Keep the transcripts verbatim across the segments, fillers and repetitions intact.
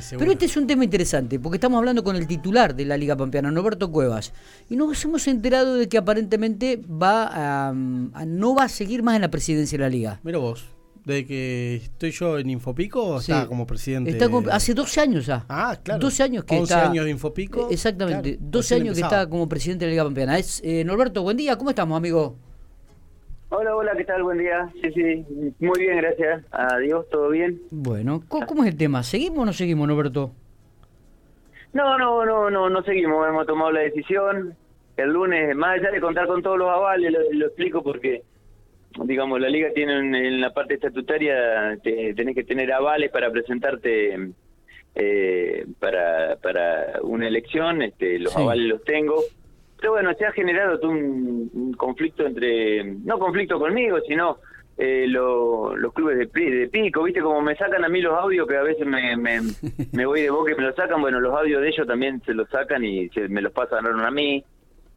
Sí, pero este es un tema interesante, porque estamos hablando con el titular de la Liga Pampeana, Norberto Cuevas, y nos hemos enterado de que aparentemente va a, a, no va a seguir más en la presidencia de la Liga. Mira vos, desde que estoy yo en Infopico, sí, está como presidente. Está como, hace doce años ya. Ah, claro. doce años que once está, años de Infopico. Exactamente, claro, doce años empezado. Que está como presidente de la Liga Pampeana. Es, eh, Norberto, buen día, ¿cómo estamos, amigo? Hola, hola, ¿qué tal? Buen día. Sí, sí, muy bien, gracias a Dios, todo bien. Bueno, ¿cómo, cómo es el tema? ¿Seguimos o no seguimos, Norberto? No, no, no, no, no seguimos. Hemos tomado la decisión. El lunes, más allá de contar con todos los avales, lo, lo explico porque, digamos, la Liga tiene en la parte estatutaria, te, tenés que tener avales para presentarte eh, para, para una elección. Este, los sí. avales los tengo. Pero bueno, se ha generado un, un conflicto entre, no conflicto conmigo, sino eh, lo, los clubes de, de Pico, ¿viste? Como me sacan a mí los audios, que a veces me, me, me voy de boca y me los sacan, bueno, los audios de ellos también se los sacan y se, me los pasan a mí.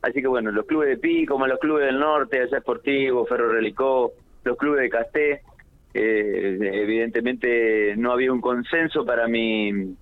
Así que bueno, los clubes de Pico, como los clubes del norte, allá Esportivo, Ferro Relicó, los clubes de Casté, eh, evidentemente no había un consenso para mi...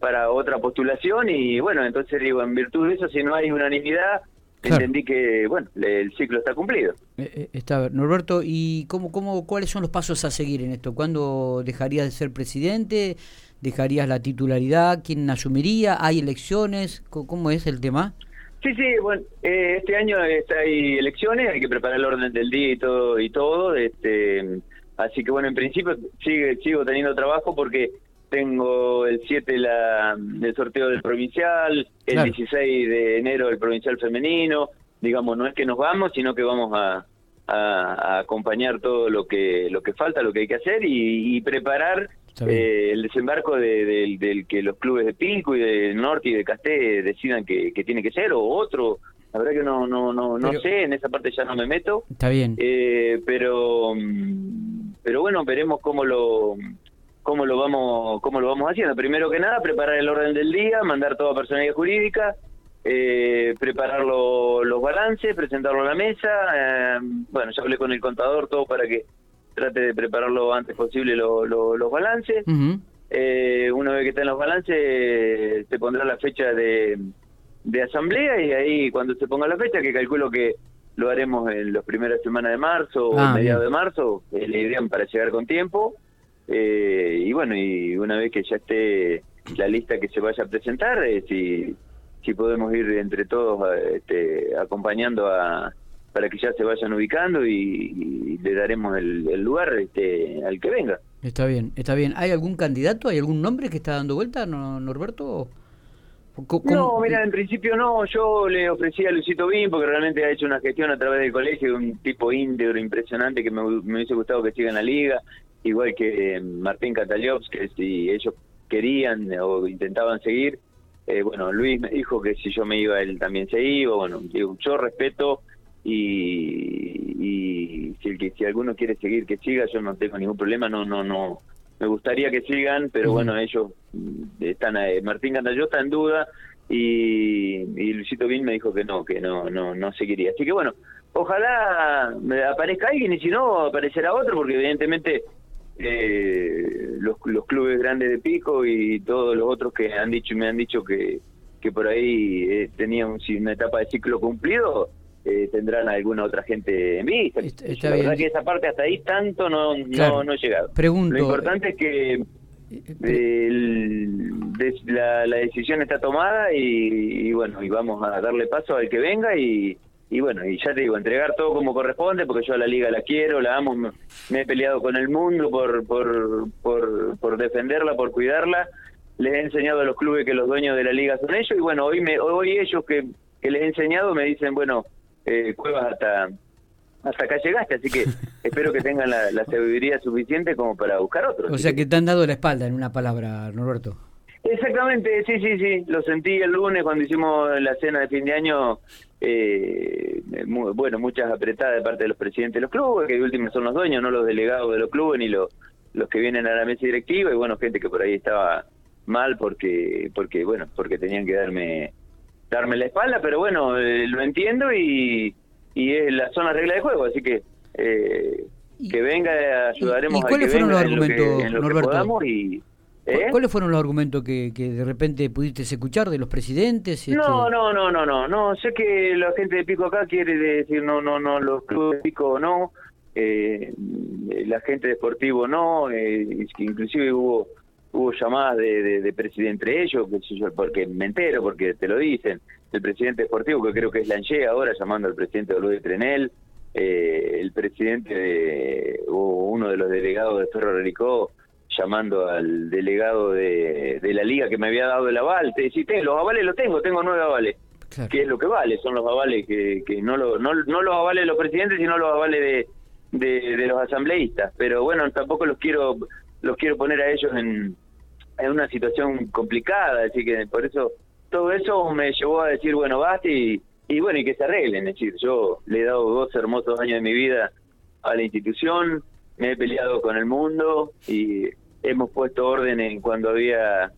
para otra postulación y bueno, entonces digo, en virtud de eso, si no hay unanimidad, claro, entendí que bueno, el ciclo está cumplido. Eh, está, Norberto, ¿y cómo, cómo, cuáles son los pasos a seguir en esto? ¿Cuándo dejarías de ser presidente? ¿Dejarías la titularidad? ¿Quién asumiría? ¿Hay elecciones? ¿Cómo es el tema? Sí, sí, bueno, eh, este año hay elecciones, hay que preparar el orden del día y todo, y todo este, así que bueno, en principio sigue, sigo teniendo trabajo porque tengo el siete la, el sorteo del provincial, el claro. dieciséis de enero el provincial femenino, digamos, no es que nos vamos, sino que vamos a, a, a acompañar todo lo que lo que falta, lo que hay que hacer y, y preparar eh, el desembarco de, de, del que los clubes de Pico y del Norte y de Casté decidan que, que tiene que ser, o otro, la verdad que no no no no pero, sé, en esa parte ya no me meto. Está bien. Eh, pero, pero bueno, veremos cómo lo... cómo lo vamos cómo lo vamos haciendo. Primero que nada, preparar el orden del día, mandar toda personalidad jurídica, eh, preparar lo, los balances, presentarlo a la mesa. Eh, bueno, ya hablé con el contador, todo para que trate de preparar lo antes posible lo, lo, los balances. Uh-huh. Eh, una vez que estén los balances, se pondrá la fecha de, de asamblea y ahí cuando se ponga la fecha, que calculo que lo haremos en las primeras semanas de marzo ah, o mediados de marzo, eh, le irían para llegar con tiempo. Eh, y bueno, y una vez que ya esté la lista que se vaya a presentar, eh, si si podemos ir entre todos este, acompañando a para que ya se vayan ubicando y, y le daremos el, el lugar este, al que venga. Está bien, está bien. ¿Hay algún candidato? ¿Hay algún nombre que está dando vuelta, no, Norberto? ¿Cómo? No, mira, en principio no. Yo le ofrecí a Luisito Bim porque realmente ha hecho una gestión a través del colegio, un tipo íntegro, impresionante, que me, me hubiese gustado que siga en la liga. Igual que eh, Martín Cataliovsky, que si ellos querían o intentaban seguir, eh, bueno, Luis me dijo que si yo me iba, él también se iba, bueno, digo, yo respeto y, y si, el que, si alguno quiere seguir, que siga, yo no tengo ningún problema, no, no, no, me gustaría que sigan, pero uh-huh. bueno, ellos están, eh, Martín Cataliovsky está en duda y, y Luisito Bim me dijo que no, que no, no, no seguiría, así que bueno, ojalá aparezca alguien y si no, aparecerá otro, porque evidentemente... Eh, los, los clubes grandes de Pico y todos los otros que han dicho y me han dicho que, que por ahí eh, tenía un, una etapa de ciclo cumplido, eh, tendrán alguna otra gente en vista. Está, está la bien. Verdad que esa parte hasta ahí tanto no, claro. no, no he llegado. Pregunto, lo importante es que el, des, la, la decisión está tomada y, y bueno, y vamos a darle paso al que venga y Y bueno, y ya te digo, entregar todo como corresponde, porque yo a la Liga la quiero, la amo, me he peleado con el mundo por por por, por defenderla, por cuidarla. Les he enseñado a los clubes que los dueños de la Liga son ellos, y bueno, hoy me hoy ellos que, que les he enseñado me dicen, bueno, eh, Cuevas, hasta, hasta acá llegaste, así que espero que tengan la, la sabiduría suficiente como para buscar otros. O sea que te han dado la espalda, en una palabra, Norberto. Exactamente, sí, sí, sí, lo sentí el lunes cuando hicimos la cena de fin de año, eh, muy, bueno, muchas apretadas de parte de los presidentes de los clubes, que de última son los dueños, no los delegados de los clubes, ni los, los que vienen a la mesa directiva, y bueno, gente que por ahí estaba mal porque, porque bueno, porque tenían que darme, darme la espalda, pero bueno, eh, lo entiendo y, y es la, son las reglas de juego, así que... Eh, que venga, ayudaremos a que venga en lo que, en lo que podamos y... ¿Eh? ¿Cuáles fueron los argumentos que, que de repente pudiste escuchar de los presidentes? Este... No, no, no, no, no, no. Sé que la gente de Pico acá quiere decir no, no, no, los clubes de Pico no, eh, la gente deportivo no, eh, inclusive hubo hubo llamadas de, de, de presidente entre ellos, porque me entero, porque te lo dicen, el presidente deportivo, que creo que es Lanché ahora, llamando al presidente de Lude Trenel, eh, el presidente de, o uno de los delegados de Ferro Relicó, llamando al delegado de, de la Liga que me había dado el aval. Te decís, los avales los tengo, tengo nueve avales. Claro. Que es lo que vale, son los avales que, que no, lo, no, no los avales de los presidentes, sino los avales de, de, de los asambleístas. Pero bueno, tampoco los quiero los quiero poner a ellos en, en una situación complicada. Así que por eso, todo eso me llevó a decir, bueno, basta y, y bueno, y que se arreglen. Es decir, yo le he dado dos hermosos años de mi vida a la institución, me he peleado con el mundo y hemos puesto orden en cuando había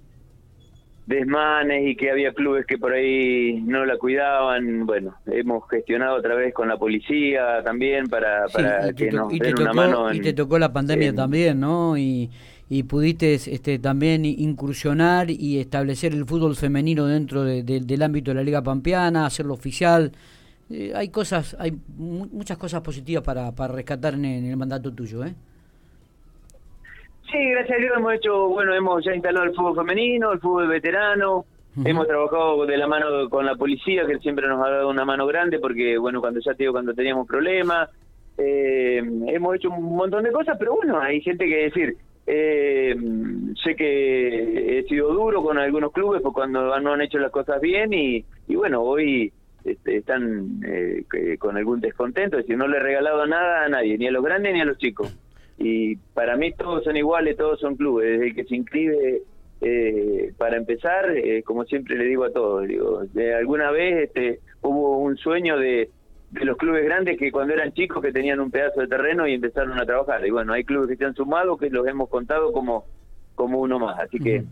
desmanes y que había clubes que por ahí no la cuidaban. Bueno, hemos gestionado otra vez con la policía también para, para sí, que nos den tocó, una mano. En, y te tocó la pandemia en, también, ¿no? Y, y pudiste este, también incursionar y establecer el fútbol femenino dentro de, de, del ámbito de la Liga Pampeana, hacerlo oficial. Eh, hay cosas, hay mu- muchas cosas positivas para, para rescatar en, en el mandato tuyo, ¿eh? Sí, gracias a Dios hemos hecho, bueno, hemos ya instalado el fútbol femenino, el fútbol veterano, uh-huh. Hemos trabajado de la mano con la policía, que siempre nos ha dado una mano grande, porque, bueno, cuando ya te digo, cuando teníamos problemas, eh, hemos hecho un montón de cosas, pero bueno, hay gente que decir, eh, sé que he sido duro con algunos clubes por cuando no han hecho las cosas bien, y, y bueno, hoy este, están eh, con algún descontento, es decir, no le he regalado nada a nadie, ni a los grandes ni a los chicos. Y para mí todos son iguales, todos son clubes, desde que se inscribe, eh, para empezar, eh, como siempre le digo a todos, digo, de alguna vez este, hubo un sueño de, de los clubes grandes que cuando eran chicos que tenían un pedazo de terreno y empezaron a trabajar, y bueno, hay clubes que se han sumado que los hemos contado como, como uno más, así que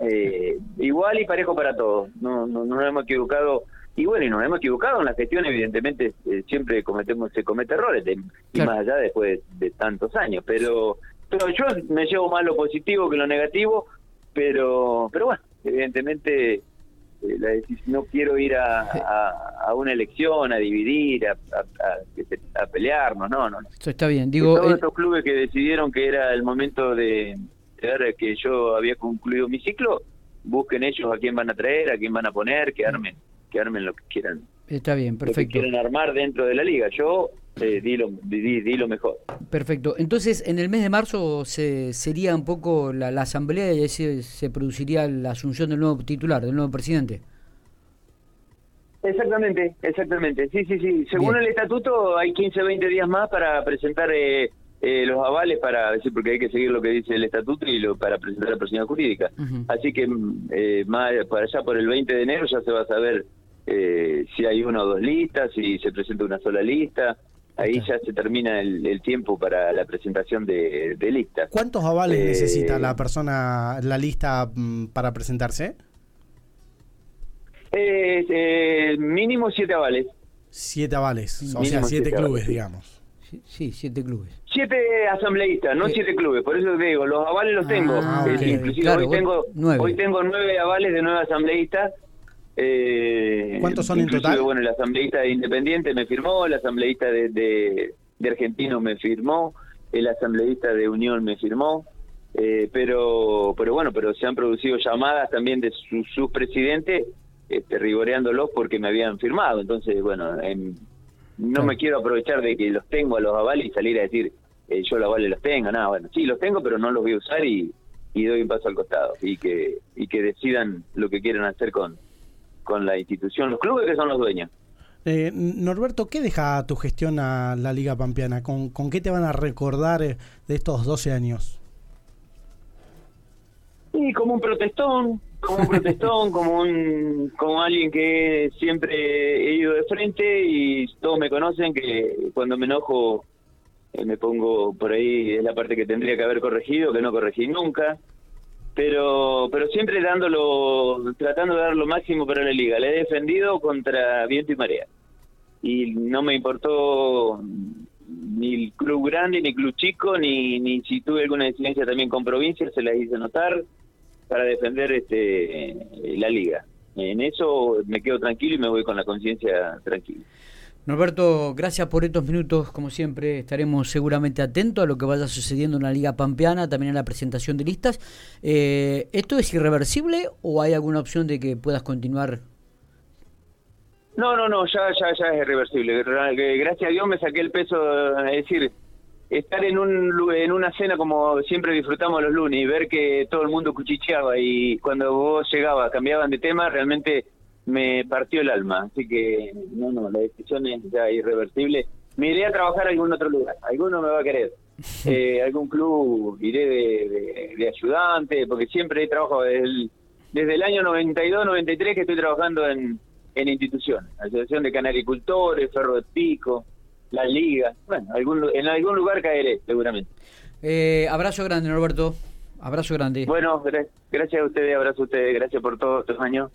eh, igual y parejo para todos, no, no, no nos hemos equivocado. Y bueno, y nos hemos equivocado en la gestión, evidentemente, eh, siempre cometemos se comete errores, de, y más allá después de, de tantos años, pero pero yo me llevo más lo positivo que lo negativo, pero pero bueno, evidentemente eh, la decis- no quiero ir a, a, a una elección, a dividir, a, a, a, a pelearnos, no, no. Eso está bien. Digo, todos el... estos clubes que decidieron que era el momento de, de que yo había concluido mi ciclo, busquen ellos a quién van a traer, a quién van a poner, que armen. que armen lo que quieran. Está bien, perfecto. Lo que quieren armar dentro de la liga. Yo eh, di, lo, di, di lo mejor. Perfecto. Entonces, en el mes de marzo se sería un poco la, la asamblea y ahí se, se produciría la asunción del nuevo titular, del nuevo presidente. Exactamente, exactamente. Sí, sí, sí. Según bien. El estatuto hay quince, veinte días más para presentar eh, eh, los avales, para decir, porque hay que seguir lo que dice el estatuto y lo para presentar la personalidad jurídica. Uh-huh. Así que eh, más para allá por el veinte de enero ya se va a saber Eh, si hay una o dos listas, si se presenta una sola lista, ahí okay. Ya se termina el, el tiempo para la presentación de, de listas. ¿Cuántos avales eh, necesita la persona, la lista para presentarse? Eh, eh, mínimo siete avales. Siete avales, o mínimo sea, siete, siete clubes, avales. Digamos. Sí, siete clubes. Siete asambleístas, no eh. siete clubes, por eso te digo, los avales los tengo. Ah, okay. Inclusive claro, hoy, vos, tengo, nueve. hoy tengo nueve avales de nueve asambleístas. Eh, ¿Cuántos son en total? Bueno, el asambleísta de Independiente me firmó, el asambleísta de, de, de Argentino me firmó, el asambleísta de Unión me firmó, eh, pero pero bueno, pero se han producido llamadas también de sus su presidentes este, rigoreándolos porque me habían firmado, entonces bueno, en, no sí. me quiero aprovechar de que los tengo a los avales y salir a decir eh, yo los avales los tengo, nada, bueno, sí los tengo pero no los voy a usar y, y doy un paso al costado y que y que decidan lo que quieran hacer con con la institución, los clubes que son los dueños. Eh, Norberto, ¿qué deja tu gestión a la Liga Pampeana? ¿Con, con qué te van a recordar de estos doce años? Y como un protestón, como un protestón, como un como alguien que siempre he ido de frente y todos me conocen que cuando me enojo eh, me pongo por ahí, es la parte que tendría que haber corregido, que no corregí nunca. pero pero siempre dándolo tratando de dar lo máximo para la liga. La he defendido contra viento y marea y no me importó ni el club grande, ni el club chico, ni, ni si tuve alguna incidencia también con provincia, se las hice notar para defender este la liga. En eso me quedo tranquilo y me voy con la conciencia tranquila. Norberto, gracias por estos minutos, como siempre estaremos seguramente atentos a lo que vaya sucediendo en la Liga Pampeana, también a la presentación de listas. Eh, ¿esto es irreversible o hay alguna opción de que puedas continuar? No, no, no, ya ya ya es irreversible. Gracias a Dios me saqué el peso, es decir, estar en un en una cena como siempre disfrutamos los lunes y ver que todo el mundo cuchicheaba y cuando vos llegabas cambiaban de tema, realmente me partió el alma, así que no, no, la decisión es ya irreversible. Me iré a trabajar a algún otro lugar, alguno me va a querer, eh, algún club iré de, de, de ayudante, porque siempre he trabajado desde el, desde el año noventa y dos, noventa y tres que estoy trabajando en, en instituciones, Asociación de Canaricultores, Ferro de Pico, la Liga, bueno, algún, en algún lugar caeré seguramente. Eh, abrazo grande, Norberto, abrazo grande. Bueno, gracias a ustedes, abrazo a ustedes, gracias por todos estos años.